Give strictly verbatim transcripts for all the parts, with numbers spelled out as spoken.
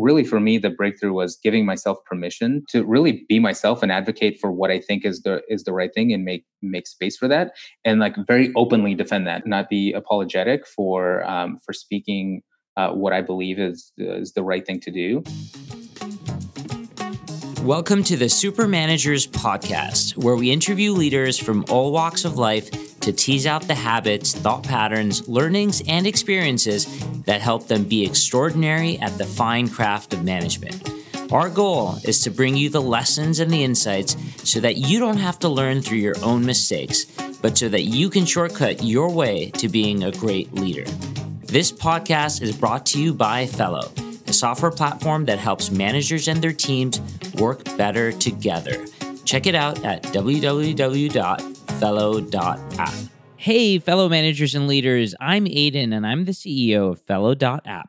really for me, the breakthrough was giving myself permission to really be myself and advocate for what I think is the is the right thing and make make space for that, and like very openly defend that, not be apologetic for um, for speaking uh, what I believe is is the right thing to do. Welcome to the Super Managers Podcast, where we interview leaders from all walks of life to tease out the habits, thought patterns, learnings, and experiences that help them be extraordinary at the fine craft of management. Our goal is to bring you the lessons and the insights so that you don't have to learn through your own mistakes, but so that you can shortcut your way to being a great leader. This podcast is brought to you by Fellow, a software platform that helps managers and their teams work better together. Check it out at w w w dot fellow dot app. Hey, fellow managers and leaders, I'm Aiden and I'm the C E O of Fellow dot app.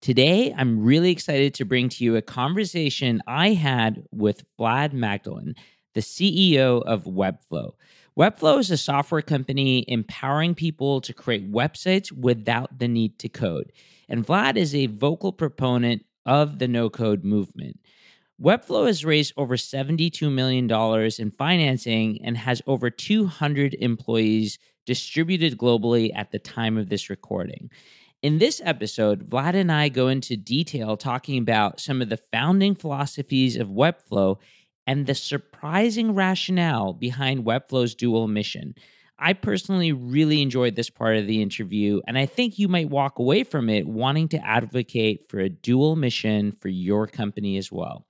Today, I'm really excited to bring to you a conversation I had with Vlad Magdalen, the C E O of Webflow. Webflow is a software company empowering people to create websites without the need to code. And Vlad is a vocal proponent of the no-code movement. Webflow has raised over seventy-two million dollars in financing and has over two hundred employees distributed globally at the time of this recording. In this episode, Vlad and I go into detail talking about some of the founding philosophies of Webflow and the surprising rationale behind Webflow's dual mission. I personally really enjoyed this part of the interview, and I think you might walk away from it wanting to advocate for a dual mission for your company as well.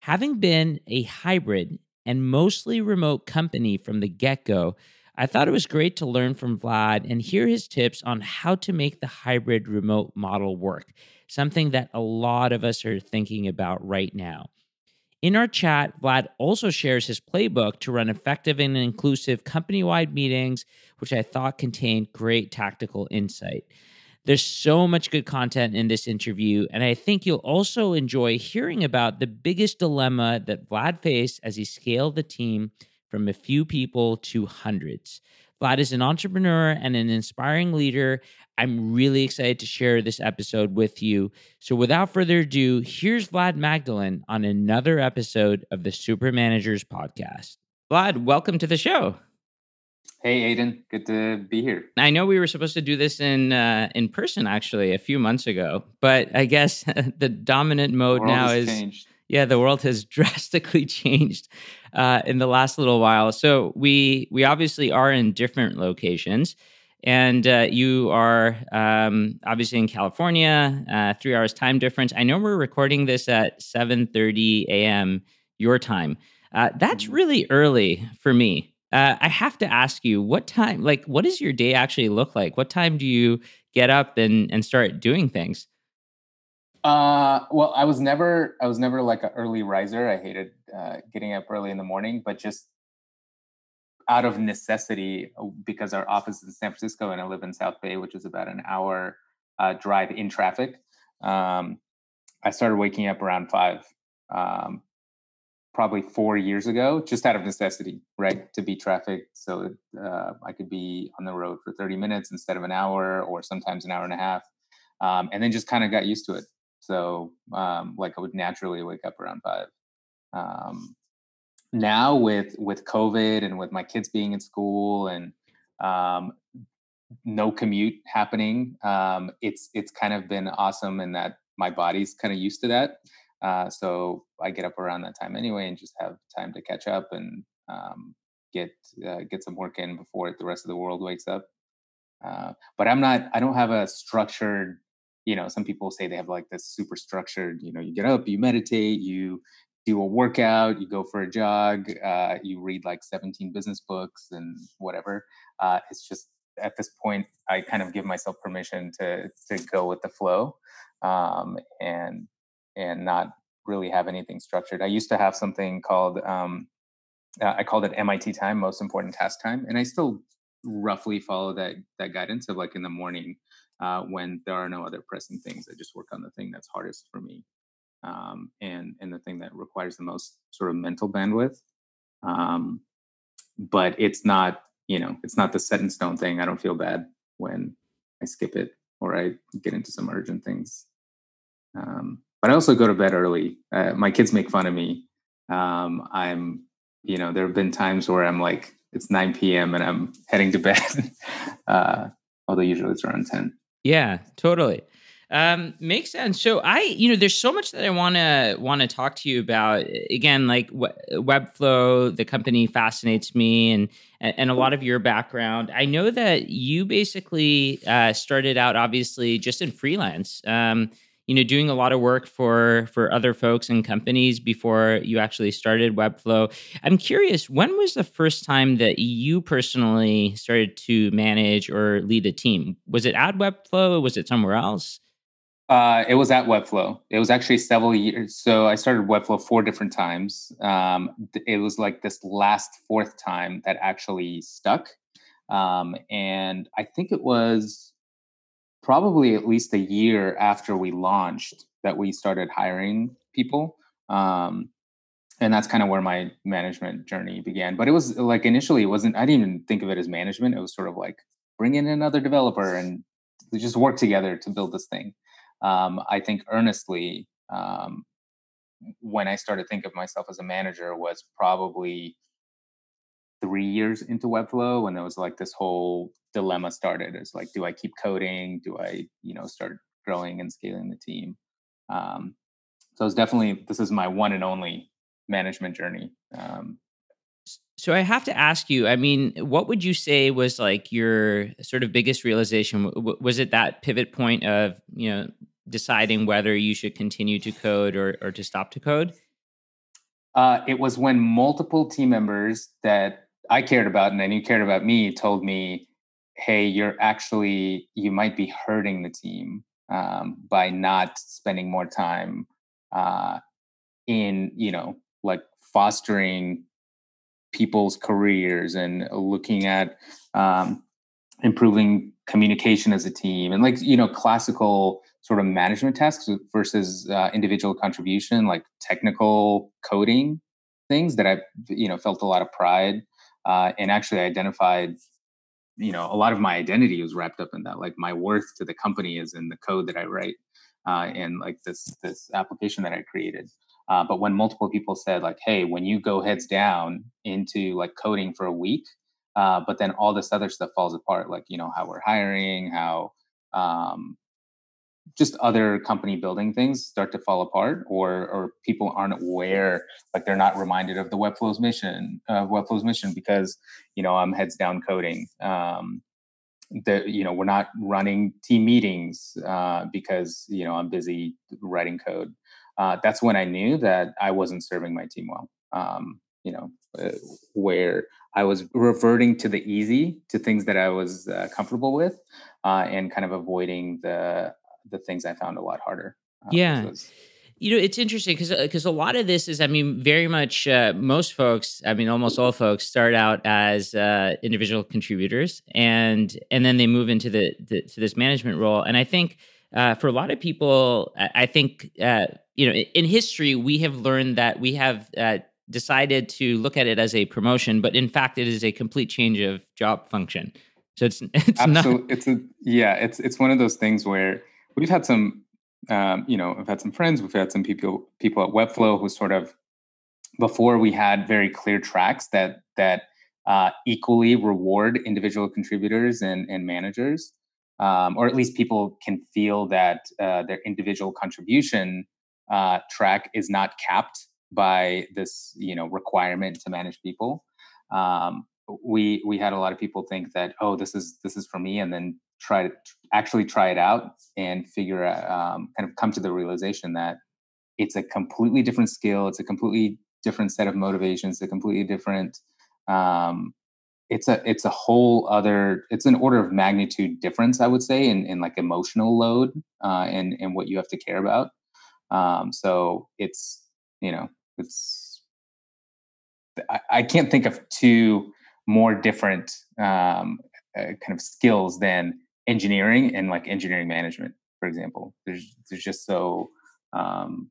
Having been a hybrid and mostly remote company from the get-go, I thought it was great to learn from Vlad and hear his tips on how to make the hybrid remote model work, something that a lot of us are thinking about right now. In our chat, Vlad also shares his playbook to run effective and inclusive company-wide meetings, which I thought contained great tactical insight. There's so much good content in this interview, and I think you'll also enjoy hearing about the biggest dilemma that Vlad faced as he scaled the team from a few people to hundreds. Vlad is an entrepreneur and an inspiring leader. I'm really excited to share this episode with you. So without further ado, here's Vlad Magdalen on another episode of the Super Managers Podcast. Vlad, welcome to the show. Hey, Aiden. Good to be here. I know we were supposed to do this in uh, in person, actually, a few months ago, but I guess the dominant mode now is... Changed. Yeah, the world has drastically changed uh, in the last little while. So we we obviously are in different locations, and uh, you are um, obviously in California, uh, three hours time difference. I know we're recording this at seven thirty a.m. your time. Uh, that's really early for me. Uh, I have to ask you, what time? Like, what does your day actually look like? What time do you get up and and start doing things? Uh, well, I was never, I was never like an early riser. I hated, uh, getting up early in the morning, but just out of necessity because our office is in San Francisco and I live in South Bay, which is about an hour, uh, drive in traffic. Um, I started waking up around five, um, probably four years ago, just out of necessity, right? To beat traffic. So, uh, I could be on the road for thirty minutes instead of an hour or sometimes an hour and a half. Um, and then just kind of got used to it. So, um, like I would naturally wake up around five. Um, now with, with COVID and with my kids being in school and, um, no commute happening, um, it's, it's kind of been awesome in that my body's kind of used to that. Uh, so I get up around that time anyway, and just have time to catch up and, um, get, uh, get some work in before the rest of the world wakes up. Uh, but I'm not, I don't have a structured, you know, some people say they have like this super structured, you know, you get up, you meditate, you do a workout, you go for a jog, uh, you read like seventeen business books and whatever. Uh, it's just at this point, I kind of give myself permission to to go with the flow, um, and and not really have anything structured. I used to have something called, um, uh, I called it M I T time, most important task time. And I still roughly follow that that guidance of like in the morning, Uh, when there are no other pressing things, I just work on the thing that's hardest for me, um, and and the thing that requires the most sort of mental bandwidth. Um, but it's not, you know, it's not the set in stone thing. I don't feel bad when I skip it or I get into some urgent things. Um, But I also go to bed early. Uh, my kids make fun of me. Um, I'm, you know, there have been times where I'm like, it's nine p.m. and I'm heading to bed. uh, although usually it's around ten. Yeah, totally. Um, makes sense. So I, you know, there's so much that I want to want to talk to you about. Again, like Webflow, the company fascinates me, and and a lot of your background. I know that you basically uh, started out, obviously, just in freelance. Um, you know, doing a lot of work for for other folks and companies before you actually started Webflow. I'm curious, when was the first time that you personally started to manage or lead a team? Was it at Webflow? Was it somewhere else? Uh, it was at Webflow. It was actually several years. So I started Webflow four different times. Um, th- it was like this last fourth time that actually stuck. Um, and I think it was probably at least a year after we launched that we started hiring people. Um, and that's kind of where my management journey began. But it was like initially it wasn't, I didn't even think of it as management. It was sort of like bring in another developer and we just work together to build this thing. Um, I think earnestly, um, when I started thinking of myself as a manager was probably three years into Webflow, when there was like this whole dilemma started. It's like, do I keep coding? Do I, you know, start growing and scaling the team? Um, so it's definitely, this is my one and only management journey. Um, So I have to ask you, I mean, what would you say was like your sort of biggest realization? Was it that pivot point of, you know, deciding whether you should continue to code or, or to stop to code? Uh, it was when multiple team members that I cared about and then you cared about me told me, hey, you're actually, you might be hurting the team um, by not spending more time uh, in, you know, like fostering people's careers and looking at um, improving communication as a team and like, you know, classical sort of management tasks versus uh, individual contribution, like technical coding things that I, you know, felt a lot of pride uh, and actually identified, you know, a lot of my identity was wrapped up in that. Like my worth to the company is in the code that I write uh, and like this, this application that I created. Uh, but when multiple people said like, hey, when you go heads down into like coding for a week, uh, but then all this other stuff falls apart, like, you know, how we're hiring, how um, just other company building things start to fall apart or or people aren't aware, like they're not reminded of the Webflow's mission, uh, Webflow's mission because, you know, I'm heads down coding. Um, the, you know, we're not running team meetings uh, because, you know, I'm busy writing code. Uh, that's when I knew that I wasn't serving my team well, um, you know, uh, where I was reverting to the easy, to things that I was uh, comfortable with uh, and kind of avoiding the the things I found a lot harder. Uh, yeah. You know, it's interesting because because a lot of this is, I mean, very much uh, most folks, I mean, almost all folks start out as uh, individual contributors and and then they move into the, the to this management role. And I think uh, for a lot of people, I think, uh, you know, in history, we have learned that we have uh, decided to look at it as a promotion, but in fact, it is a complete change of job function. So it's it's Absolutely. Not. It's a, yeah, it's it's one of those things where we've had some, um, you know, I've had some friends, we've had some people people at Webflow who sort of before we had very clear tracks that that uh, equally reward individual contributors and and managers, um, or at least people can feel that uh, their individual contribution uh, track is not capped by this, you know, requirement to manage people. Um, we, we had a lot of people think that, oh, this is, this is for me. And then try to t- actually try it out and figure out, um, kind of come to the realization that it's a completely different skill. It's a completely different set of motivations, a completely different, um, it's a, it's a whole other, it's an order of magnitude difference, I would say, in, in like emotional load, uh, and, and what you have to care about. Um, so it's, you know, it's, I, I can't think of two more different um, uh, kind of skills than engineering and like engineering management, for example. There's, there's just so. Um,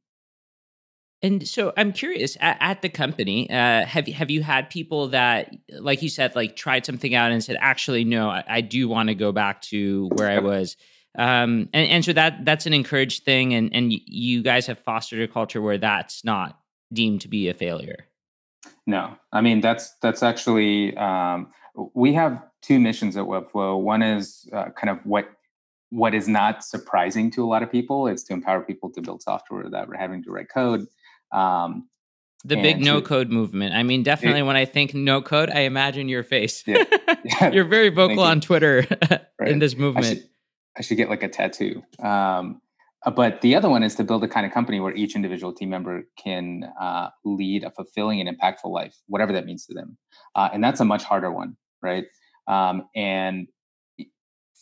and so I'm curious at, at the company, uh, have you, have you had people that, like you said, like tried something out and said, actually, no, I, I do want to go back to where I was. Um, and, and so that that's an encouraged thing. And, and you guys have fostered a culture where that's not deemed to be a failure. No, I mean, that's that's actually, um, we have two missions at Webflow. One is uh, kind of what what is not surprising to a lot of people. It's to empower people to build software without having to write code. Um, the big no code movement. I mean, definitely it, when I think no code, I imagine your face. Yeah, yeah. You're very vocal you. on Twitter right. in this movement. I should, I should get like a tattoo. Um, But the other one is to build a kind of company where each individual team member can uh, lead a fulfilling and impactful life, whatever that means to them. Uh, and that's a much harder one, right? Um, and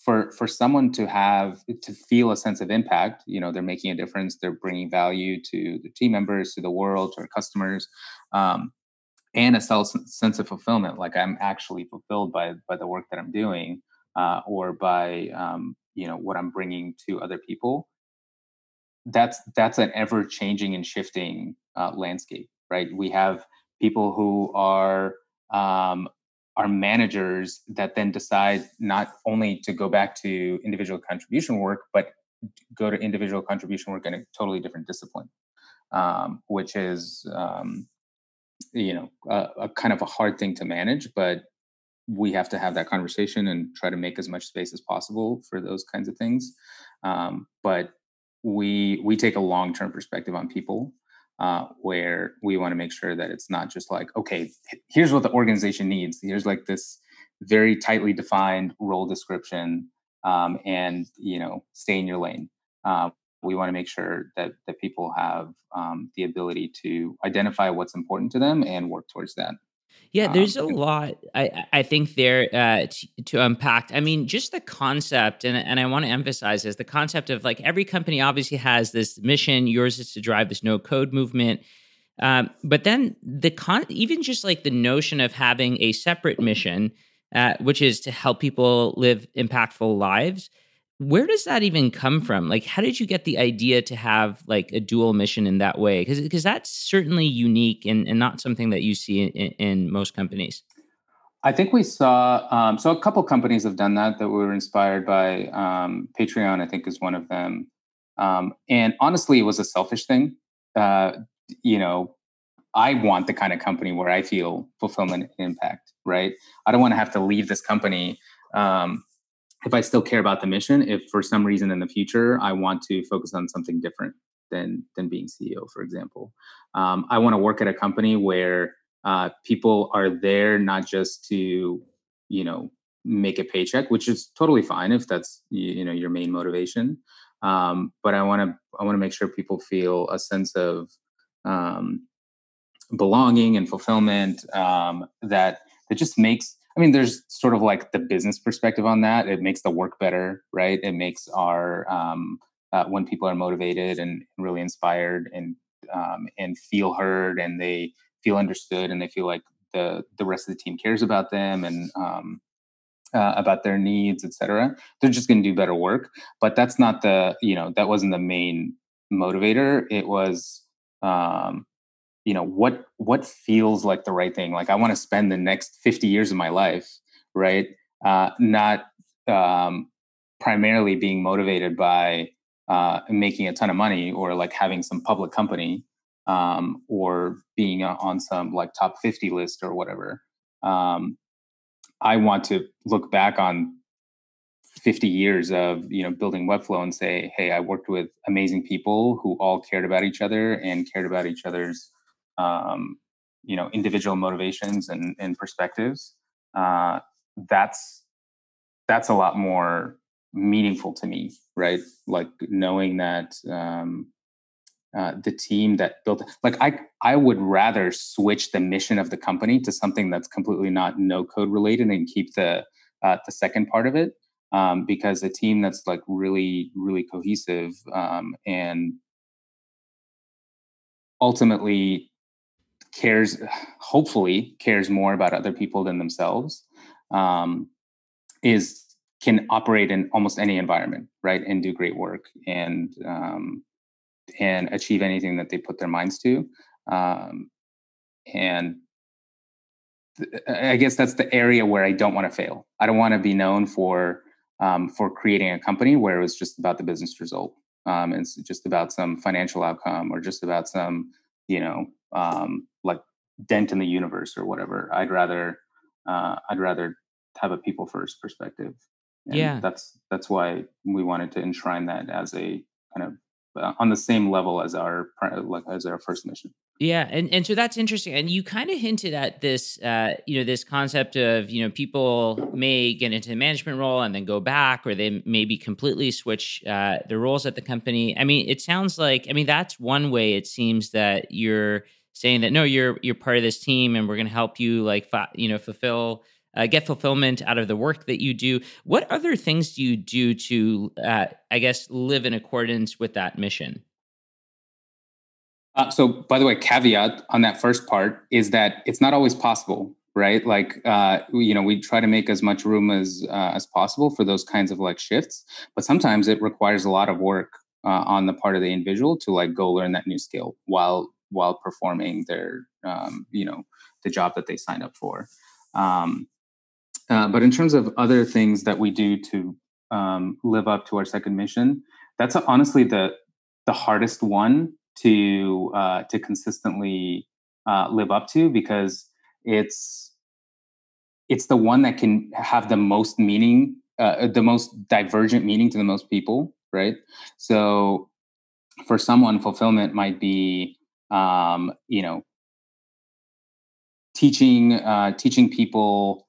for for someone to have, to feel a sense of impact, you know, they're making a difference, they're bringing value to the team members, to the world, to our customers, um, and a self sense of fulfillment, like I'm actually fulfilled by, by the work that I'm doing uh, or by, um, you know, what I'm bringing to other people. That's that's an ever-changing and shifting uh, landscape, right? We have people who are um, are managers that then decide not only to go back to individual contribution work, but go to individual contribution work in a totally different discipline, um, which is um, you know a, a kind of a hard thing to manage. But we have to have that conversation and try to make as much space as possible for those kinds of things. Um, but We we take a long-term perspective on people uh, where we want to make sure that it's not just like, okay, here's what the organization needs. Here's like this very tightly defined role description um, and, you know, stay in your lane. Uh, we want to make sure that, that people have um, the ability to identify what's important to them and work towards that. Yeah, there's um, a lot, I, I think, there uh, t- to unpack. I mean, just the concept, and, and I want to emphasize this, the concept of like every company obviously has this mission. Yours is to drive this no-code movement. Um, but then the con- even just like the notion of having a separate mission, uh, which is to help people live impactful lives, where does that even come from? Like, how did you get the idea to have like a dual mission in that way? Because because that's certainly unique and, and not something that you see in, in most companies. I think we saw, um, so a couple companies have done that, that we were inspired by. Um, Patreon, I think, is one of them. Um, and honestly, it was a selfish thing. Uh, you know, I want the kind of company where I feel fulfillment and impact, right? I don't want to have to leave this company um if I still care about the mission, if for some reason in the future, I want to focus on something different than than being C E O, for example. Um, I want to work at a company where uh, people are there not just to, you know, make a paycheck, which is totally fine if that's, you, you know, your main motivation. Um, but I want to I want to make sure people feel a sense of um, belonging and fulfillment um, that that just makes. I mean, there's sort of like the business perspective on that. It makes the work better, right? It makes our, um, uh, when people are motivated and really inspired and um, and feel heard and they feel understood and they feel like the the rest of the team cares about them and um, uh, about their needs, et cetera, they're just going to do better work. But that's not the, you know, that wasn't the main motivator. It was, um, you know, what, what feels like the right thing. Like I want to spend the next fifty years of my life, right. Uh, not, um, primarily being motivated by, uh, making a ton of money or like having some public company, um, or being on some like top fifty list or whatever. Um, I want to look back on fifty years of, you know, building Webflow and say, hey, I worked with amazing people who all cared about each other and cared about each other's, Um, you know, individual motivations and, and perspectives. Uh, that's that's a lot more meaningful to me, right? Like knowing that um, uh, the team that built, like I I would rather switch the mission of the company to something that's completely not no code related and keep the uh, the second part of it um, because a team that's like really really cohesive um, and ultimately cares, hopefully cares more about other people than themselves, um, is can operate in almost any environment, right? And do great work and, um, and achieve anything that they put their minds to. Um, and th- I guess that's the area where I don't want to fail. I don't want to be known for um, for creating a company where it was just about the business result. Um, and it's just about some financial outcome or just about some, you know, um, like dent in the universe or whatever. I'd rather, uh, I'd rather have a people first perspective. And yeah. That's, that's why we wanted to enshrine that as a kind of, uh, on the same level as our, like as our first mission. Yeah. And, and so that's interesting. And you kind of hinted at this, uh, you know, this concept of, you know, people may get into the management role and then go back, or they maybe completely switch uh, their roles at the company. I mean, it sounds like, I mean, that's one way it seems that you're saying that, no, you're, you're part of this team and we're going to help you like, fi- you know, fulfill, uh, get fulfillment out of the work that you do. What other things do you do to, uh, I guess, live in accordance with that mission? Uh, so, by the way, caveat on that first part is that it's not always possible, right? Like, uh, you know, we try to make as much room as uh, as possible for those kinds of like shifts, but sometimes it requires a lot of work uh, on the part of the individual to like go learn that new skill while while performing their, um, you know, the job that they signed up for. Um, uh, but in terms of other things that we do to um, live up to our second mission, that's honestly the the hardest one to uh, to consistently uh, live up to, because it's it's the one that can have the most meaning, uh, the most divergent meaning to the most people, right? So for someone, fulfillment might be um, you know teaching uh, teaching people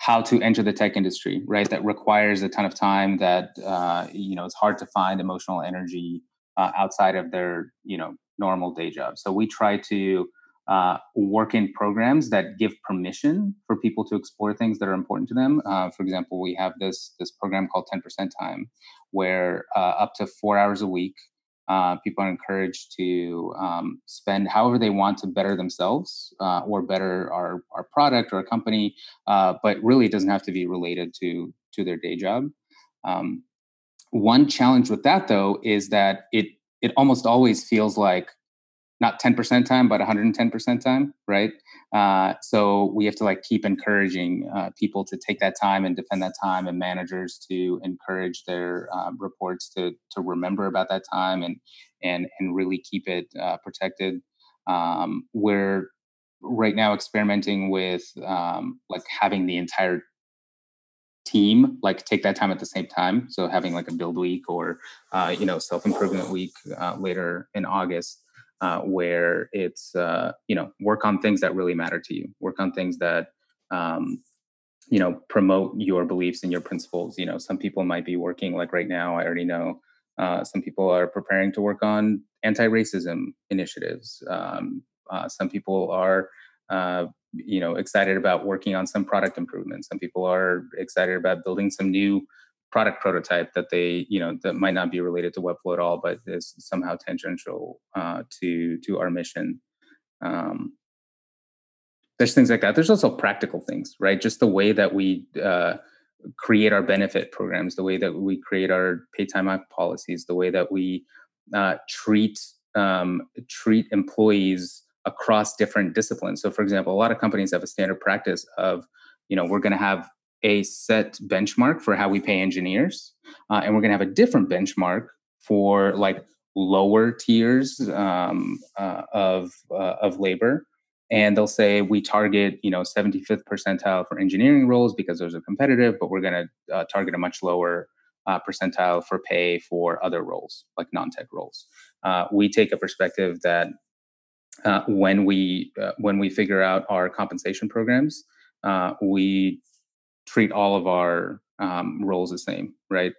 how to enter the tech industry, right? That requires a ton of time. That uh, you know it's hard to find emotional energy Uh, outside of their, you know, normal day job. So we try to uh, work in programs that give permission for people to explore things that are important to them. Uh, for example, we have this this program called ten percent Time, where uh, up to four hours a week, uh, people are encouraged to um, spend however they want to better themselves uh, or better our our product or our company, uh, but really it doesn't have to be related to to their day job. Um, One challenge with that, though, is that it it almost always feels like not ten percent time, but one hundred ten percent time, right? Uh, so we have to like keep encouraging uh, people to take that time and defend that time, and managers to encourage their uh, reports to to remember about that time and and and really keep it uh, protected. Um, we're right now experimenting with um, like having the entire team like take that time at the same time, so having like a build week or uh you know self-improvement week uh, later in August, uh where it's uh you know work on things that really matter to you, work on things that um you know promote your beliefs and your principles. You know some people might be working, like right now I already know uh some people are preparing to work on anti-racism initiatives. Um uh, some people are uh you know, excited about working on some product improvements. Some people are excited about building some new product prototype that they, you know, that might not be related to Webflow at all, but is somehow tangential uh, to to our mission. Um, there's things like that. There's also practical things, right? Just the way that we uh, create our benefit programs, the way that we create our pay time off policies, the way that we uh, treat um, treat employees across different disciplines. So for example, a lot of companies have a standard practice of, you know, we're going to have a set benchmark for how we pay engineers, uh, and we're going to have a different benchmark for like lower tiers um, uh, of uh, of labor. And they'll say we target, you know, seventy-fifth percentile for engineering roles because those are competitive, but we're going to uh, target a much lower Uh, percentile for pay for other roles, like non-tech roles. Uh, we take a perspective that Uh, when we uh, when we figure out our compensation programs, uh, we treat all of our um, roles the same, right?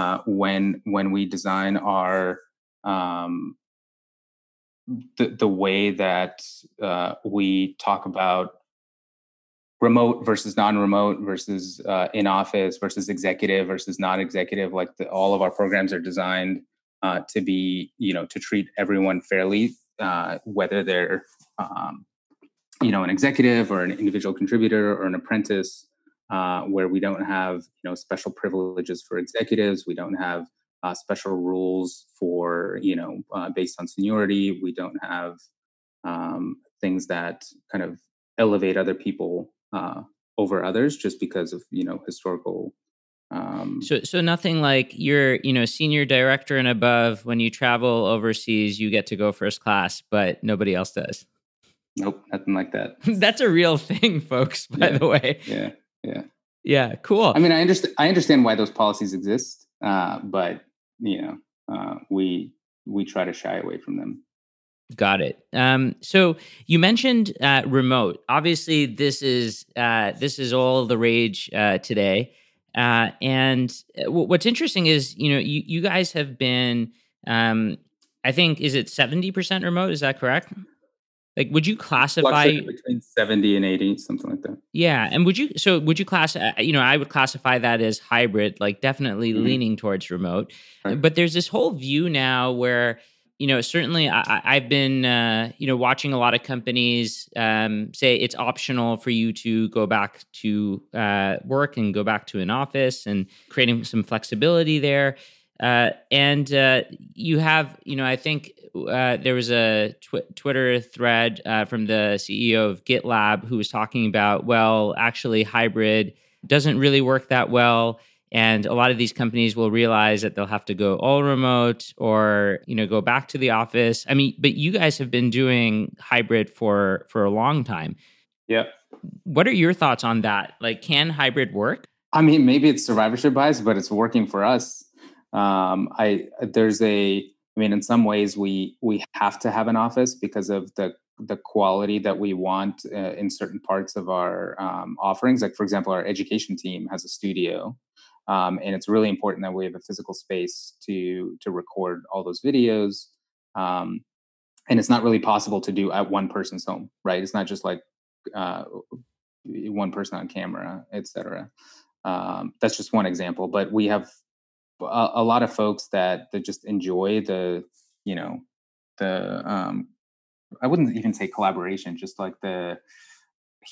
Uh, when when we design our um, the the way that uh, we talk about remote versus non-remote versus uh, in office versus executive versus non-executive, like the, all of our programs are designed uh, to be you know to treat everyone fairly. Uh, whether they're, um, you know, an executive or an individual contributor or an apprentice, uh, where we don't have, you know, special privileges for executives. We don't have uh, special rules for, you know, uh, based on seniority. We don't have um, things that kind of elevate other people uh, over others just because of, you know, historical Um, so, so nothing like you're, you know, senior director and above. When you travel overseas, you get to go first class, but nobody else does. Nope, nothing like that. That's a real thing, folks. By yeah, the way, yeah, yeah, yeah. Cool. I mean, I understand. I understand why those policies exist, uh, but you know, uh, we we try to shy away from them. Got it. Um, so you mentioned uh, remote. Obviously, this is uh, this is all the rage uh, today. Uh, and w- what's interesting is, you know, you, you guys have been, um, I think, is it seventy percent remote? Is that correct? Like, would you classify between seventy and eighty, something like that? Yeah. And would you, so would you class, uh, you know, I would classify that as hybrid, like definitely mm-hmm. leaning towards remote, right. But there's this whole view now where, you know, certainly I, I've been, uh, you know, watching a lot of companies um, say it's optional for you to go back to uh, work and go back to an office and creating some flexibility there. Uh, and uh, you have, you know, I think uh, there was a tw- Twitter thread uh, from the C E O of GitLab who was talking about, well, actually hybrid doesn't really work that well. And a lot of these companies will realize that they'll have to go all remote or, you know, go back to the office. I mean, but you guys have been doing hybrid for, for a long time. Yeah. What are your thoughts on that? Like, can hybrid work? I mean, maybe it's survivorship bias, but it's working for us. Um, I there's a, I mean, in some ways we we have to have an office because of the the quality that we want uh, in certain parts of our um, offerings. Like, for example, our education team has a studio. Um, and it's really important that we have a physical space to to record all those videos. Um, and it's not really possible to do at one person's home, right? It's not just like uh, one person on camera, et cetera. Um, that's just one example. But we have a, a lot of folks that, that just enjoy the, you know, the, um, I wouldn't even say collaboration, just like the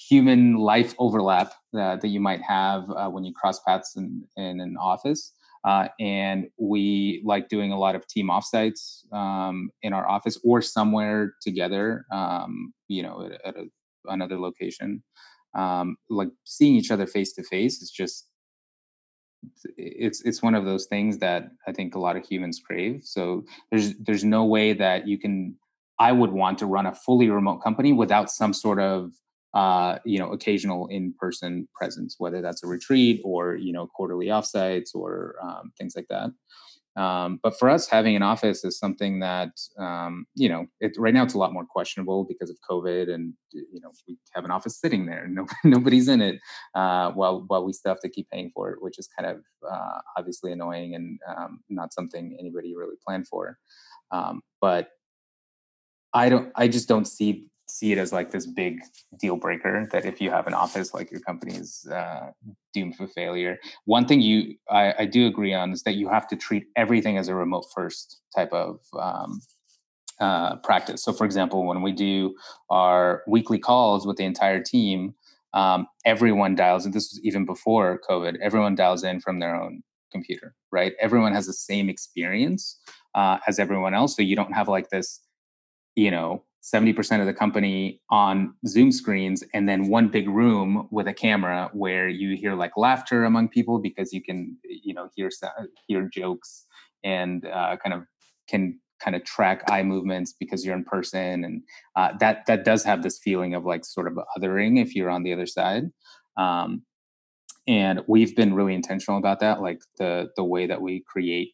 human life overlap uh, that you might have uh, when you cross paths in, in an office. Uh, and we like doing a lot of team offsites um, in our office or somewhere together, um, you know, at, at a, another location. Um, like seeing each other face to face is just, it's it's one of those things that I think a lot of humans crave. So there's there's no way that you can, I would want to run a fully remote company without some sort of Uh, you know, occasional in-person presence, whether that's a retreat or, you know, quarterly offsites or um, things like that. Um, but for us, having an office is something that, um, you know, it, right now it's a lot more questionable because of COVID and, you know, we have an office sitting there and no, nobody's in it uh, while, while we still have to keep paying for it, which is kind of uh, obviously annoying and um, not something anybody really planned for. Um, but I don't, I just don't see see it as like this big deal breaker that if you have an office, like your company is uh, doomed for failure. One thing you, I, I do agree on is that you have to treat everything as a remote first type of um, uh, practice. So for example, when we do our weekly calls with the entire team, um, everyone dials in. This was even before COVID, everyone dials in from their own computer, right? Everyone has the same experience uh, as everyone else. So you don't have like this, you know, seventy percent of the company on Zoom screens and then one big room with a camera where you hear like laughter among people because you can, you know, hear hear jokes and uh, kind of can kind of track eye movements because you're in person. And uh, that that does have this feeling of like sort of othering if you're on the other side. Um, and we've been really intentional about that, like the the way that we create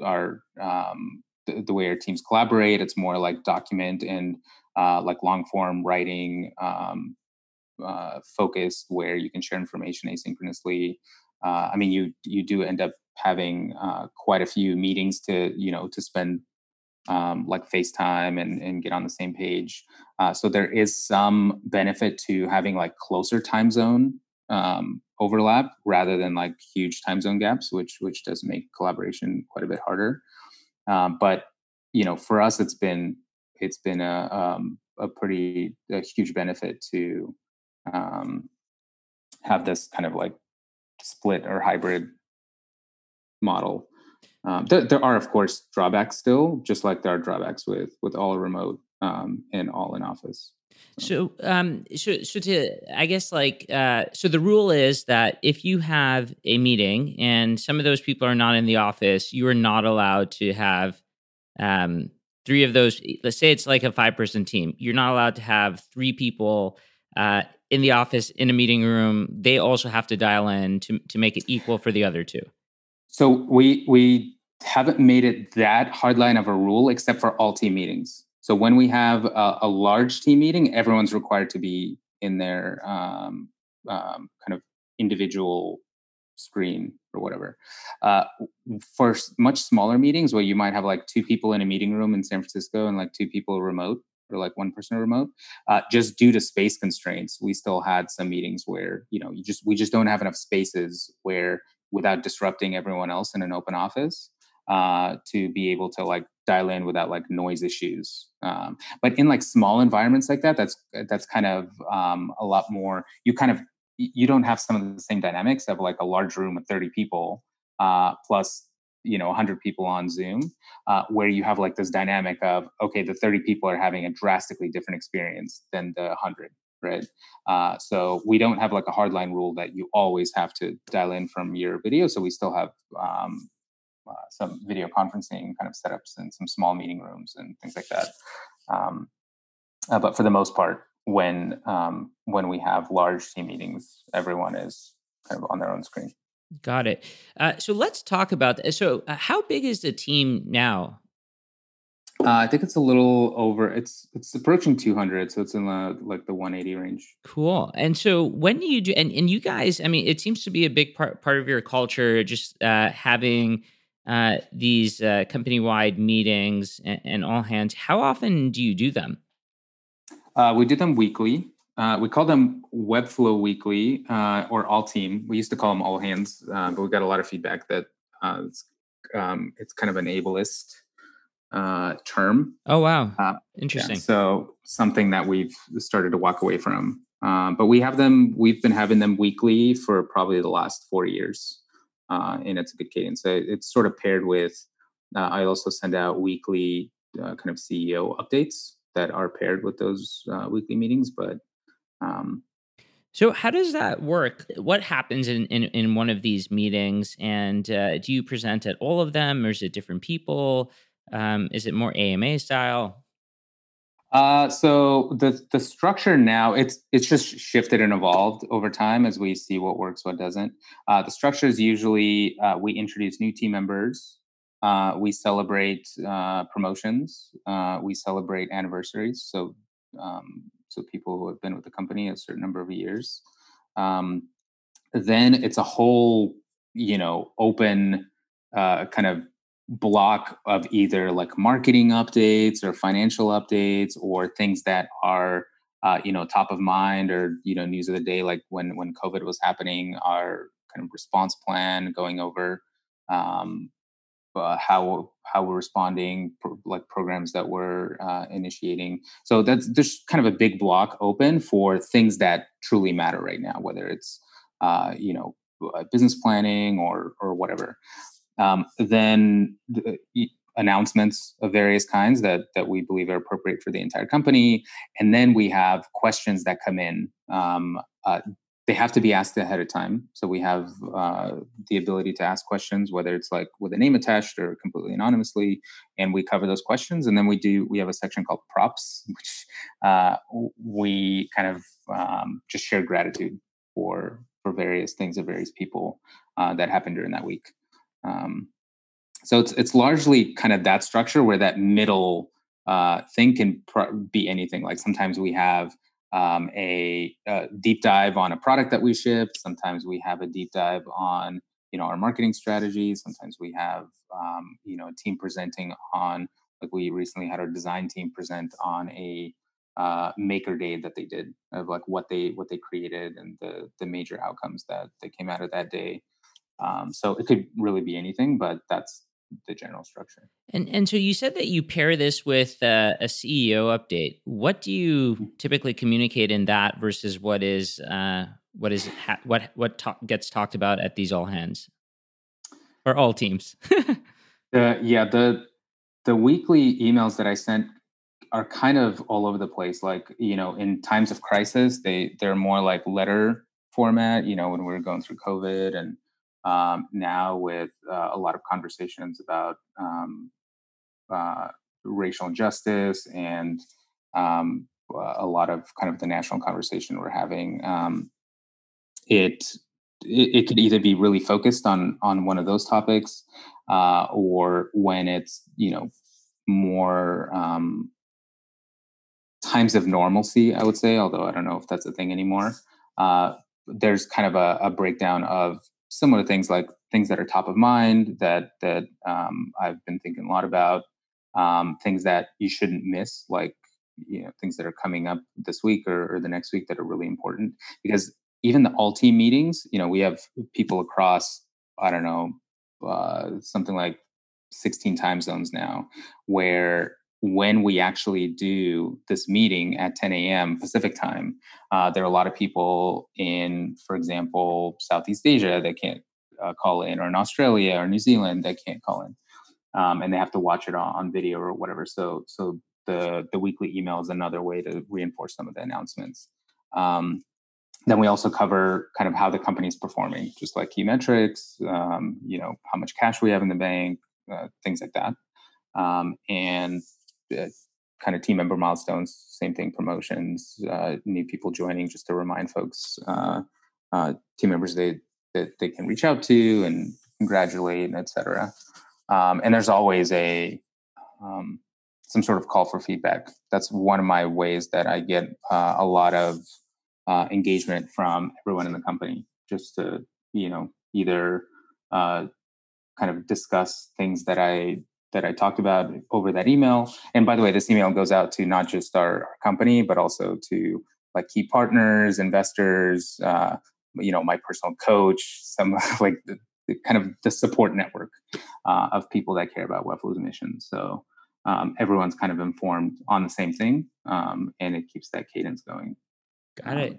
our um The, the way our teams collaborate. It's more like document and uh, like long form writing um, uh, focused where you can share information asynchronously. Uh, I mean, you you do end up having uh, quite a few meetings to, you know, to spend um, like FaceTime and, and get on the same page. Uh, so there is some benefit to having like closer time zone um, overlap rather than like huge time zone gaps, which which does make collaboration quite a bit harder. Um, but, you know, for us, it's been it's been a um, a pretty a huge benefit to um, have this kind of like split or hybrid model. Um, there, there are, of course, drawbacks still, just like there are drawbacks with with all remote um, and all in office. So, so, um, so, so to, I guess like, uh, so the rule is that if you have a meeting and some of those people are not in the office, you are not allowed to have, um, three of those. Let's say it's like a five person team. You're not allowed to have three people, uh, in the office in a meeting room. They also have to dial in to, to make it equal for the other two. So we, we, haven't made it that hard line of a rule, except for all team meetings. So when we have a, a large team meeting, everyone's required to be in their um, um, kind of individual screen or whatever. Uh, for much smaller meetings where you might have like two people in a meeting room in San Francisco and like two people remote or like one person remote, uh, just due to space constraints, we still had some meetings where, you know, you just, we just don't have enough spaces where without disrupting everyone else in an open office. Uh, to be able to like dial in without like noise issues. Um, but in like small environments like that, that's, that's kind of um, a lot more, you kind of, you don't have some of the same dynamics of like a large room with thirty people uh, plus, you know, one hundred people on Zoom, uh, where you have like this dynamic of, okay, the thirty people are having a drastically different experience than the one hundred, right? Uh, so we don't have like a hardline rule that you always have to dial in from your video. So we still have, um, Uh, some video conferencing kind of setups and some small meeting rooms and things like that. Um, uh, but for the most part, when um, when we have large team meetings, everyone is kind of on their own screen. Got it. Uh, so let's talk about that. So uh, how big is the team now? Uh, I think it's a little over. It's it's approaching two hundred, so it's in the, like the one eighty range. Cool. And so when do you do? And and you guys, I mean, it seems to be a big part part of your culture, just uh, having. Uh, these uh, company-wide meetings and, and all hands. How often do you do them? Uh, we do them weekly. Uh, we call them Webflow Weekly uh, or All Team. We used to call them All Hands, uh, but we got a lot of feedback that uh, it's, um, it's kind of an ableist uh, term. Oh, wow. Uh, Interesting. Yeah, so something that we've started to walk away from. Um, but we have them, we've been having them weekly for probably the last four years. Uh, and it's a good cadence. So it's sort of paired with, uh, I also send out weekly uh, kind of C E O updates that are paired with those uh, weekly meetings. But um, so how does that work? What happens in, in, in one of these meetings? And uh, do you present at all of them or is it different people? Um, is it more A M A style? Uh, so the the structure now, it's it's just shifted and evolved over time as we see what works, what doesn't. Uh, the structure is usually uh, we introduce new team members, uh, we celebrate uh, promotions, uh, we celebrate anniversaries. So um, so people who have been with the company a certain number of years. Um, then it's a whole, you know, open uh, kind of block of either like marketing updates or financial updates or things that are, uh, you know, top of mind or, you know, news of the day, like when, when COVID was happening, our kind of response plan going over, um, uh, how, how we're responding, pro- like programs that we're, uh, initiating. So that's just kind of a big block open for things that truly matter right now, whether it's, uh, you know, business planning or, or whatever. Um, then the, e- announcements of various kinds that that we believe are appropriate for the entire company. And then we have questions that come in. Um, uh, they have to be asked ahead of time. So we have uh, the ability to ask questions, whether it's like with a name attached or completely anonymously. And we cover those questions. And then we do, we have a section called props, which uh, we kind of um, just share gratitude for, for various things of various people uh, that happened during that week. Um, so it's it's largely kind of that structure where that middle uh, thing can pr- be anything. Like sometimes we have um, a, a deep dive on a product that we ship. Sometimes we have a deep dive on, you know, our marketing strategy. Sometimes we have, um, you know, a team presenting on, like we recently had our design team present on a uh, maker day that they did of like what they what they created and the the major outcomes that that came out of that day. Um, so it could really be anything, but that's the general structure. And and so you said that you pair this with uh, a C E O update. What do you typically communicate in that versus what is uh, what is ha- what what ta- gets talked about at these all hands or all teams? uh, yeah, the the weekly emails that I sent are kind of all over the place. Like, you know, in times of crisis, they, they're more like letter format, you know, when we were going through COVID, and um, now with uh, a lot of conversations about um, uh, racial justice and um, a lot of kind of the national conversation we're having. Um, it, it it could either be really focused on on one of those topics, uh, or when it's, you know, more um, times of normalcy, I would say, although I don't know if that's a thing anymore. Uh, there's kind of a, a breakdown of similar things, like things that are top of mind that that um, I've been thinking a lot about, um, things that you shouldn't miss, like, you know, things that are coming up this week or, or the next week that are really important. Because even the all team meetings, you know, we have people across, I don't know, uh, something like sixteen time zones now, where when we actually do this meeting at ten a.m. Pacific time, uh, there are a lot of people in, for example, Southeast Asia that can't uh, call in, or in Australia or New Zealand that can't call in, um, and they have to watch it on, on video or whatever. So, so the the weekly email is another way to reinforce some of the announcements. Um, then we also cover kind of how the company is performing, just like key metrics, um, you know, how much cash we have in the bank, uh, things like that, um, and Uh, kind of team member milestones, same thing, promotions, uh, new people joining, just to remind folks, uh, uh, team members they that they can reach out to and congratulate, and et cetera. Um, and there's always a um, some sort of call for feedback. That's one of my ways that I get uh, a lot of uh, engagement from everyone in the company, just to, you know, either uh, kind of discuss things that I that I talked about over that email. And by the way, this email goes out to not just our, our company, but also to like key partners, investors, uh, you know, my personal coach, some like the, the kind of the support network uh, of people that care about Webflow's mission. So um, everyone's kind of informed on the same thing, um, and it keeps that cadence going. Got it.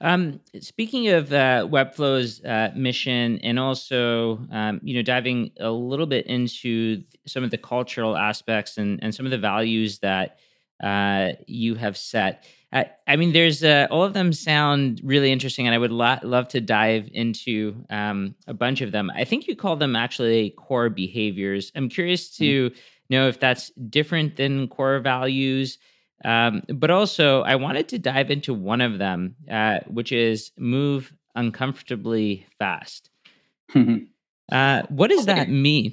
Um, speaking of uh, Webflow's uh, mission, and also, um, you know, diving a little bit into some of the cultural aspects and, and some of the values that uh, you have set. Uh, I mean, there's uh, all of them sound really interesting, and I would lo- love to dive into um, a bunch of them. I think you call them actually core behaviors. I'm curious to mm-hmm. know if that's different than core values. Um, but also, I wanted to dive into one of them, uh, which is move uncomfortably fast. uh, what does that mean?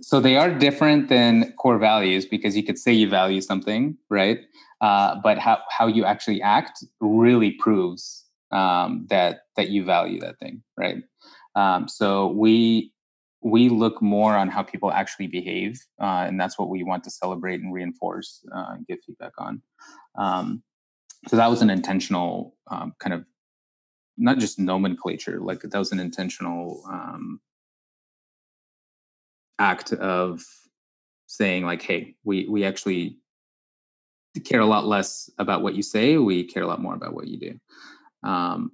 So they are different than core values, because you could say you value something, right? Uh, but how, how you actually act really proves um, that that you value that thing, right? Um, so we we look more on how people actually behave, uh, and that's what we want to celebrate and reinforce uh, and give feedback on. Um, so that was an intentional um, kind of, not just nomenclature, like that was an intentional um, act of saying like, hey, we, we actually care a lot less about what you say. We care a lot more about what you do. Um,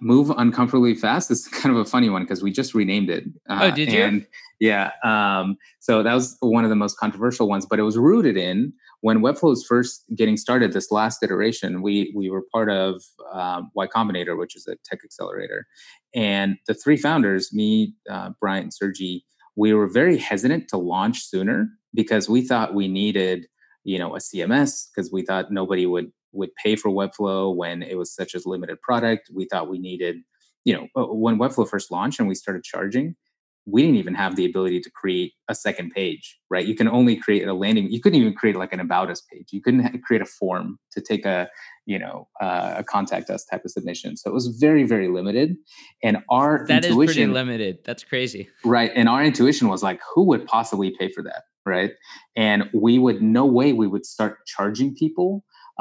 Move uncomfortably fast is kind of a funny one, because we just renamed it. Uh, oh, did you? And yeah. Um, so that was one of the most controversial ones, but it was rooted in when Webflow was first getting started. This last iteration, we we were part of um, Y Combinator, which is a tech accelerator, and the three founders—me, uh, Brian, and Sergi—we were very hesitant to launch sooner, because we thought we needed, you know, a C M S, because we thought nobody would. would pay for Webflow when it was such a limited product. We thought we needed, you know, when Webflow first launched and we started charging, we didn't even have the ability to create a second page, right? You can only create a landing. You couldn't even create like an about us page. You couldn't create a form to take a, you know, uh, a contact us type of submission. So it was very, very limited. And our that intuition, is pretty limited. That's crazy, right? And our intuition was like, who would possibly pay for that, right? And we would no way we would start charging people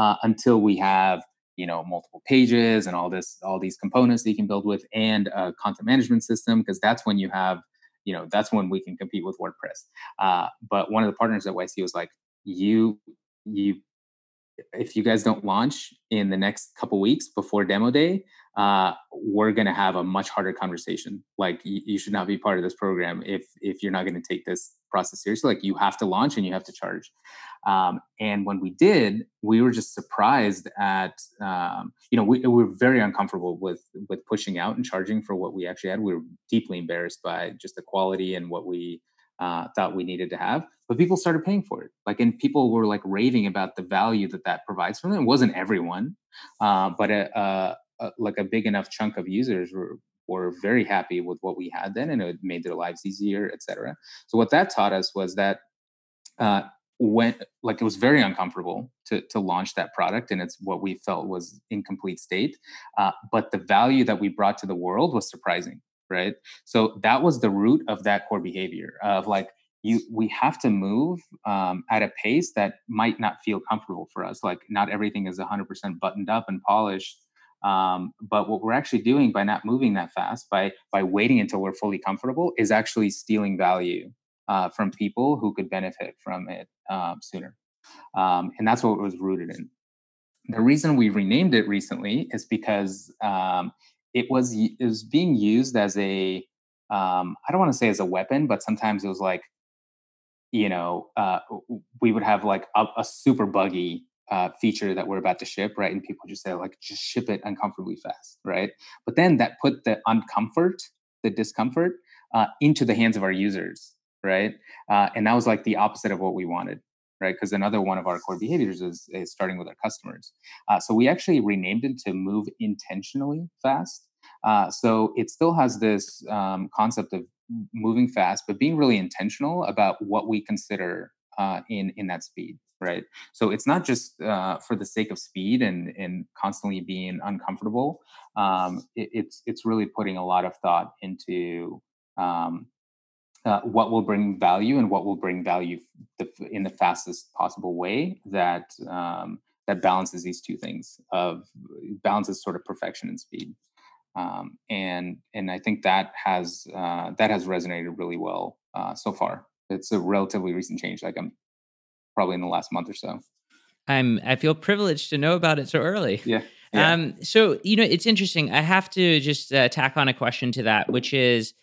Uh, until we have, you know, multiple pages and all this, all these components that you can build with, and a content management system, because that's when you have, you know, that's when we can compete with WordPress. Uh, but one of the partners at Y C was like, you, you, if you guys don't launch in the next couple weeks before demo day, uh, we're going to have a much harder conversation. Like, you, you should not be part of this program if if you're not going to take this process seriously. Like, you have to launch and you have to charge. Um, and when we did, we were just surprised at, um, you know, we, we were very uncomfortable with, with pushing out and charging for what we actually had. We were deeply embarrassed by just the quality and what we uh, thought we needed to have, but people started paying for it. Like, and people were like raving about the value that that provides for them. It wasn't everyone, uh, but a, a, a, like a big enough chunk of users were, were very happy with what we had then, and it made their lives easier, et cetera. So what that taught us was that uh, when, like, it was very uncomfortable to, to launch that product, and it's what we felt was incomplete state. Uh, but the value that we brought to the world was surprising, right? So that was the root of that core behavior of like, you, we have to move um, at a pace that might not feel comfortable for us. Like, not everything is one hundred percent buttoned up and polished. Um, but what we're actually doing by not moving that fast, by by waiting until we're fully comfortable, is actually stealing value uh, from people who could benefit from it uh, sooner. Um, and that's what it was rooted in. The reason we renamed it recently is because um, it was it was being used as a, um, I don't want to say as a weapon, but sometimes it was like, you know, uh, we would have like a, a super buggy Uh, feature that we're about to ship, right? And people just say like, just ship it uncomfortably fast, right? But then that put the uncomfort, the discomfort uh, into the hands of our users, right? Uh, and that was like the opposite of what we wanted, right? Because another one of our core behaviors is, is starting with our customers. Uh, so we actually renamed it to Move Intentionally Fast. Uh, so it still has this um, concept of moving fast, but being really intentional about what we consider uh, in, in that speed. Right. So it's not just uh, for the sake of speed and, and constantly being uncomfortable. Um, it, it's it's really putting a lot of thought into um, uh, what will bring value and what will bring value the, in the fastest possible way that um, that balances these two things of balances sort of perfection and speed. Um, and and I think that has uh, that has resonated really well uh, so far. It's a relatively recent change. Like I'm. Probably in the last month or so. I'm, I feel privileged to know about it so early. Yeah. yeah. Um, so, you know, it's interesting. I have to just uh, tack on a question to that, which is,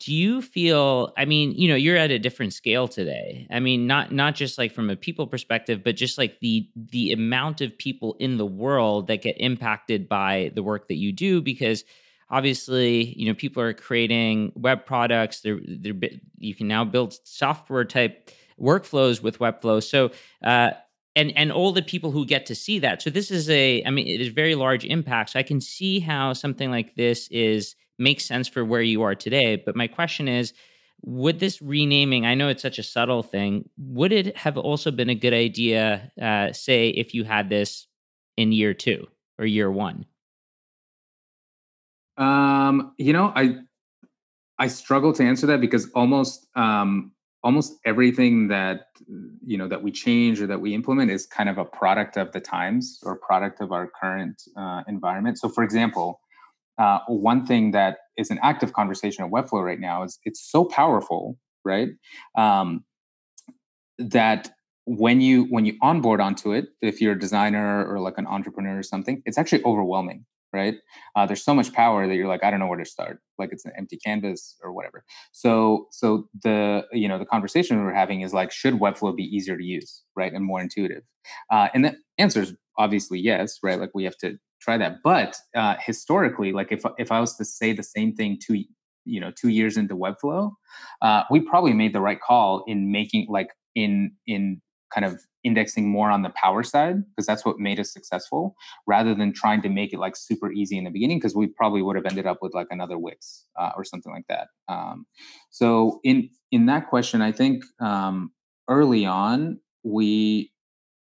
do you feel, I mean, you know, you're at a different scale today. I mean, not, not just like from a people perspective, but just like the, the amount of people in the world that get impacted by the work that you do, because obviously, you know, people are creating web products. They're, they're, you can now build software type workflows with Webflow. So, uh, and, and all the people who get to see that. So this is a, I mean, it is very large impact. So I can see how something like this is, makes sense for where you are today. But my question is, would this renaming, I know it's such a subtle thing, would it have also been a good idea, uh, say, if you had this in year two or year one? Um, you know, I, I struggle to answer that because almost, um, almost everything that, you know, that we change or that we implement is kind of a product of the times or product of our current uh, environment. So for example, uh, one thing that is an active conversation at Webflow right now is it's so powerful, right? Um, that when you, when you onboard onto it, if you're a designer or like an entrepreneur or something, it's actually overwhelming, right? Uh, there's so much power that you're like, I don't know where to start. Like it's an empty canvas or whatever. So, so the, you know, the conversation we're having is like, should Webflow be easier to use, right? And more intuitive. Uh, and the answer is obviously yes, right? Like we have to try that. But uh, historically, like if, if I was to say the same thing two, you know, two years into Webflow, uh, we probably made the right call in making like in, in, kind of indexing more on the power side, because that's what made us successful, rather than trying to make it like super easy in the beginning, because we probably would have ended up with like another Wix uh, or something like that. Um, so in in that question, I think um, early on, we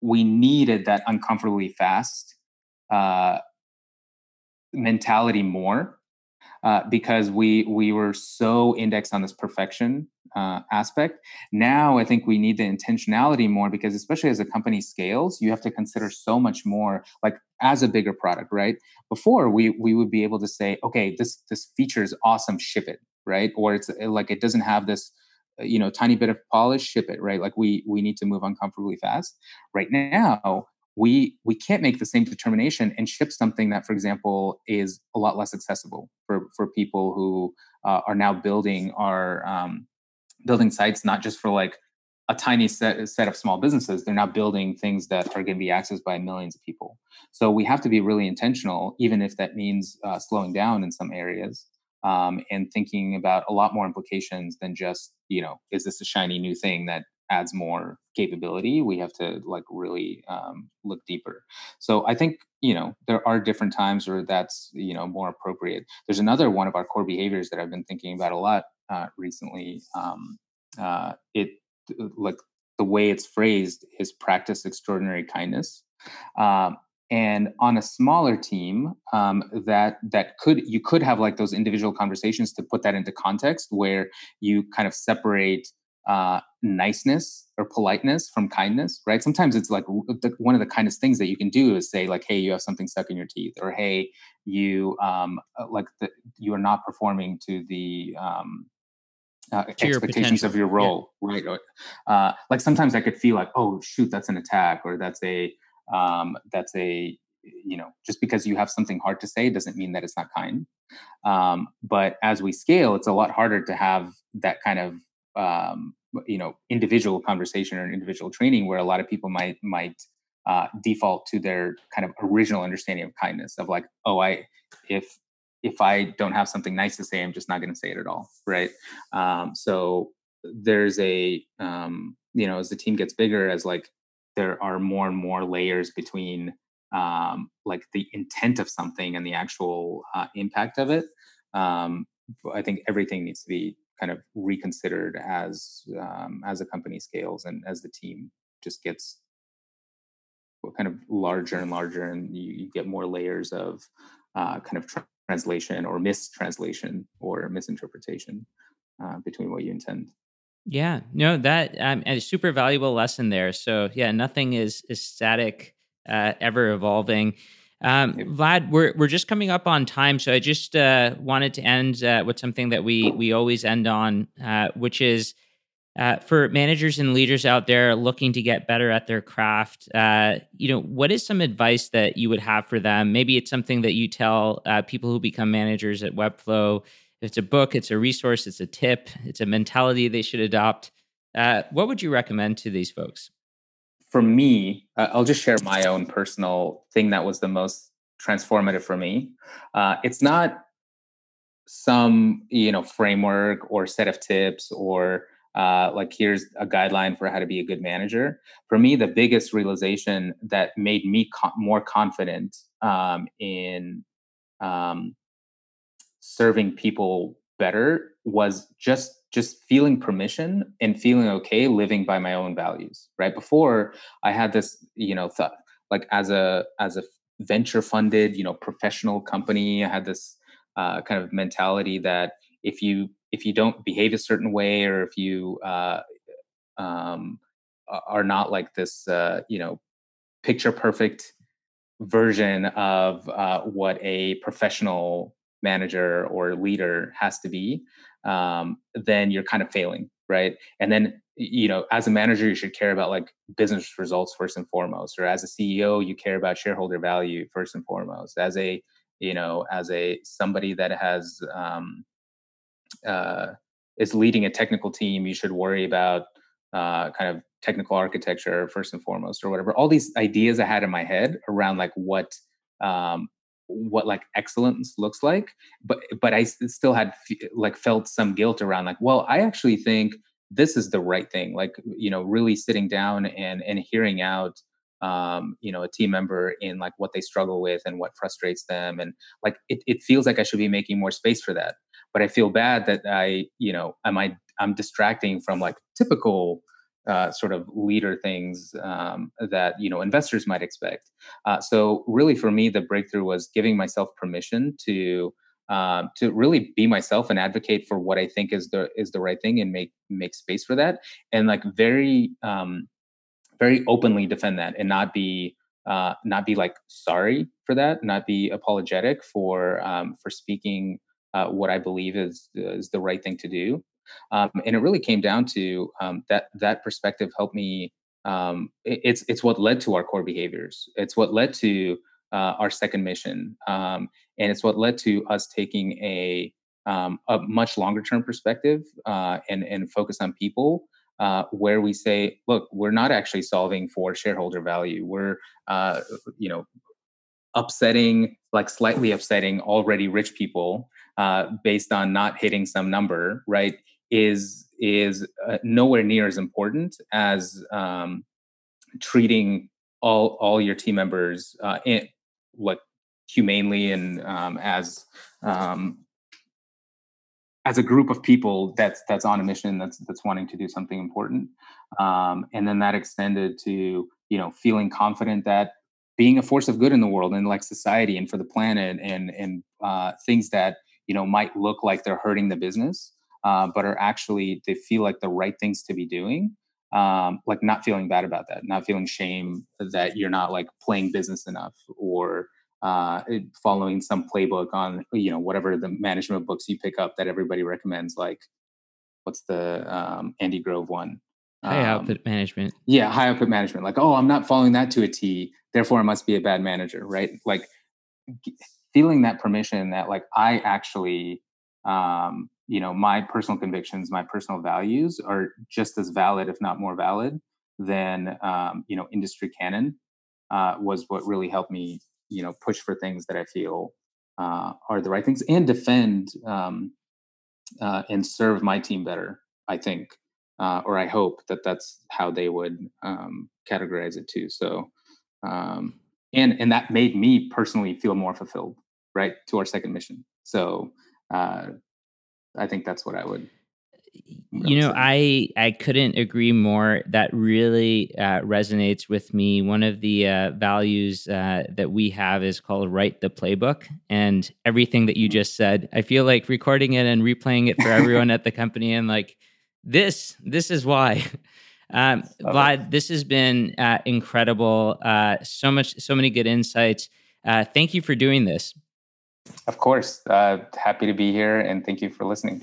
we needed that uncomfortably fast uh, mentality more uh, because we we were so indexed on this perfection Uh, aspect. Now, I think we need the intentionality more because, especially as a company scales, you have to consider so much more. Like as a bigger product, right? Before we we would be able to say, okay, this this feature is awesome, ship it, right? Or it's like it doesn't have this, you know, tiny bit of polish, ship it, right? Like we we need to move uncomfortably fast. Right now, we we can't make the same determination and ship something that, for example, is a lot less accessible for for people who uh, are now building our um, building sites, not just for like a tiny set, set of small businesses. They're not building things that are going to be accessed by millions of people. So we have to be really intentional, even if that means uh, slowing down in some areas, um, and thinking about a lot more implications than just, you know, is this a shiny new thing that adds more capability? We have to like really um, look deeper. So I think, you know, there are different times where that's, you know, more appropriate. There's another one of our core behaviors that I've been thinking about a lot uh, recently. Um, uh, it like the way it's phrased is practice extraordinary kindness. Um, and on a smaller team, um, that that could you could have like those individual conversations to put that into context, where you kind of separate uh, niceness or politeness from kindness, right? Sometimes it's like the, one of the kindest things that you can do is say like, hey, you have something stuck in your teeth, or hey, you um, like the, you are not performing to the um, uh, expectations of your role, yeah. Right? Uh, like sometimes I could feel like, oh shoot, that's an attack, or that's a, um, that's a, you know, just because you have something hard to say doesn't mean that it's not kind. Um, but as we scale, it's a lot harder to have that kind of um, you know, individual conversation or an individual training, where a lot of people might, might, uh, default to their kind of original understanding of kindness of like, oh, I, if, if I don't have something nice to say, I'm just not going to say it at all. Right. Um, so there's a, um, you know, as the team gets bigger, as like, there are more and more layers between, um, like the intent of something and the actual, uh, impact of it. Um, I think everything needs to be kind of reconsidered as um, as a company scales and as the team just gets kind of larger and larger, and you, you get more layers of uh, kind of tra- translation or mistranslation or misinterpretation uh, between what you intend. Yeah, no, that um, a super valuable lesson there. So yeah, nothing is is static, uh, ever evolving. Um, Vlad, we're we're just coming up on time, so I just uh, wanted to end uh, with something that we we always end on, uh, which is uh, for managers and leaders out there looking to get better at their craft. Uh, you know, what is some advice that you would have for them? Maybe it's something that you tell uh, people who become managers at Webflow. It's a book, it's a resource, it's a tip, it's a mentality they should adopt. Uh, what would you recommend to these folks? For me, uh, I'll just share my own personal thing that was the most transformative for me. Uh, it's not some, you know, framework or set of tips or uh, like here's a guideline for how to be a good manager. For me, the biggest realization that made me co- more confident um, in um, serving people better was just just feeling permission and feeling okay living by my own values, right? Before I had this, you know, th- like as a as a venture funded, you know, professional company, I had this uh, kind of mentality that if you if you don't behave a certain way, or if you uh, um, are not like this, uh, you know, picture perfect version of uh, what a professional manager or leader has to be, um, then you're kind of failing, right? And then, you know, as a manager, you should care about like business results first and foremost, or as a C E O, you care about shareholder value first and foremost. As a, you know, as a somebody that has um, uh, is leading a technical team, you should worry about uh, kind of technical architecture first and foremost, or whatever. All these ideas I had in my head around like what. Um, what like excellence looks like, but, but I still had f- like felt some guilt around like, well, I actually think this is the right thing. Like, you know, really sitting down and, and hearing out, um, you know, a team member in like what they struggle with and what frustrates them. And like, it, it feels like I should be making more space for that, but I feel bad that I, you know, am I, I'm distracting from like typical, Uh, sort of leader things um, that, you know, investors might expect. Uh, so really for me, the breakthrough was giving myself permission to um, to really be myself and advocate for what I think is the is the right thing and make make space for that. And like very, um, very openly defend that and not be uh, not be like sorry for that, not be apologetic for um, for speaking uh, what I believe is is the right thing to do. Um, and it really came down to um, that that perspective helped me. Um, it, it's it's what led to our core behaviors. It's what led to uh, our second mission, um, and it's what led to us taking a um, a much longer term perspective uh, and, and focus on people, uh, where we say, look, we're not actually solving for shareholder value. We're, uh, you know, upsetting, like slightly upsetting already rich people uh, based on not hitting some number, right, is is uh, nowhere near as important as um, treating all all your team members uh, in, like humanely and um, as um, as a group of people that's that's on a mission that's that's wanting to do something important, um, and then that extended to you know feeling confident that being a force of good in the world and like society and for the planet and and uh, things that you know might look like they're hurting the business, uh, but are actually they feel like the right things to be doing. Um, like not feeling bad about that, not feeling shame that you're not like playing business enough or uh, following some playbook on you know whatever the management books you pick up that everybody recommends. Like what's the um, Andy Grove one? High output um, management. Yeah, high output management. Like, oh, I'm not following that to a T, therefore I must be a bad manager, right? Like g- feeling that permission that like I actually, um, you know, my personal convictions, my personal values are just as valid, if not more valid than, um, you know, industry canon uh, was what really helped me, you know, push for things that I feel uh, are the right things and defend um, uh, and serve my team better, I think. Uh, or I hope that that's how they would um, categorize it too. So, um, and and that made me personally feel more fulfilled, right, to our second mission. So, uh, I think that's what I would. You know, say. I I couldn't agree more. That really uh, resonates with me. One of the uh, values uh, that we have is called "Write the Playbook," and everything that you just said, I feel like recording it and replaying it for everyone at the company, and like. This, this is why, um, Vlad. This has been uh, incredible. Uh, so much, so many good insights. Uh, thank you for doing this. Of course, uh, happy to be here, and thank you for listening.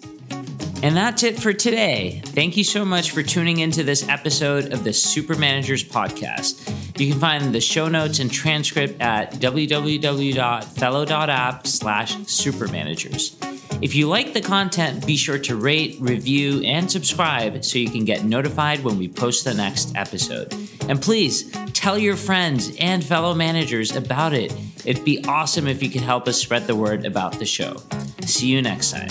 And that's it for today. Thank you so much for tuning into this episode of the Super Managers Podcast. You can find the show notes and transcript at w w w dot fellow dot app slash supermanagers. If you like the content, be sure to rate, review, and subscribe so you can get notified when we post the next episode. And please tell your friends and fellow managers about it. It'd be awesome if you could help us spread the word about the show. See you next time.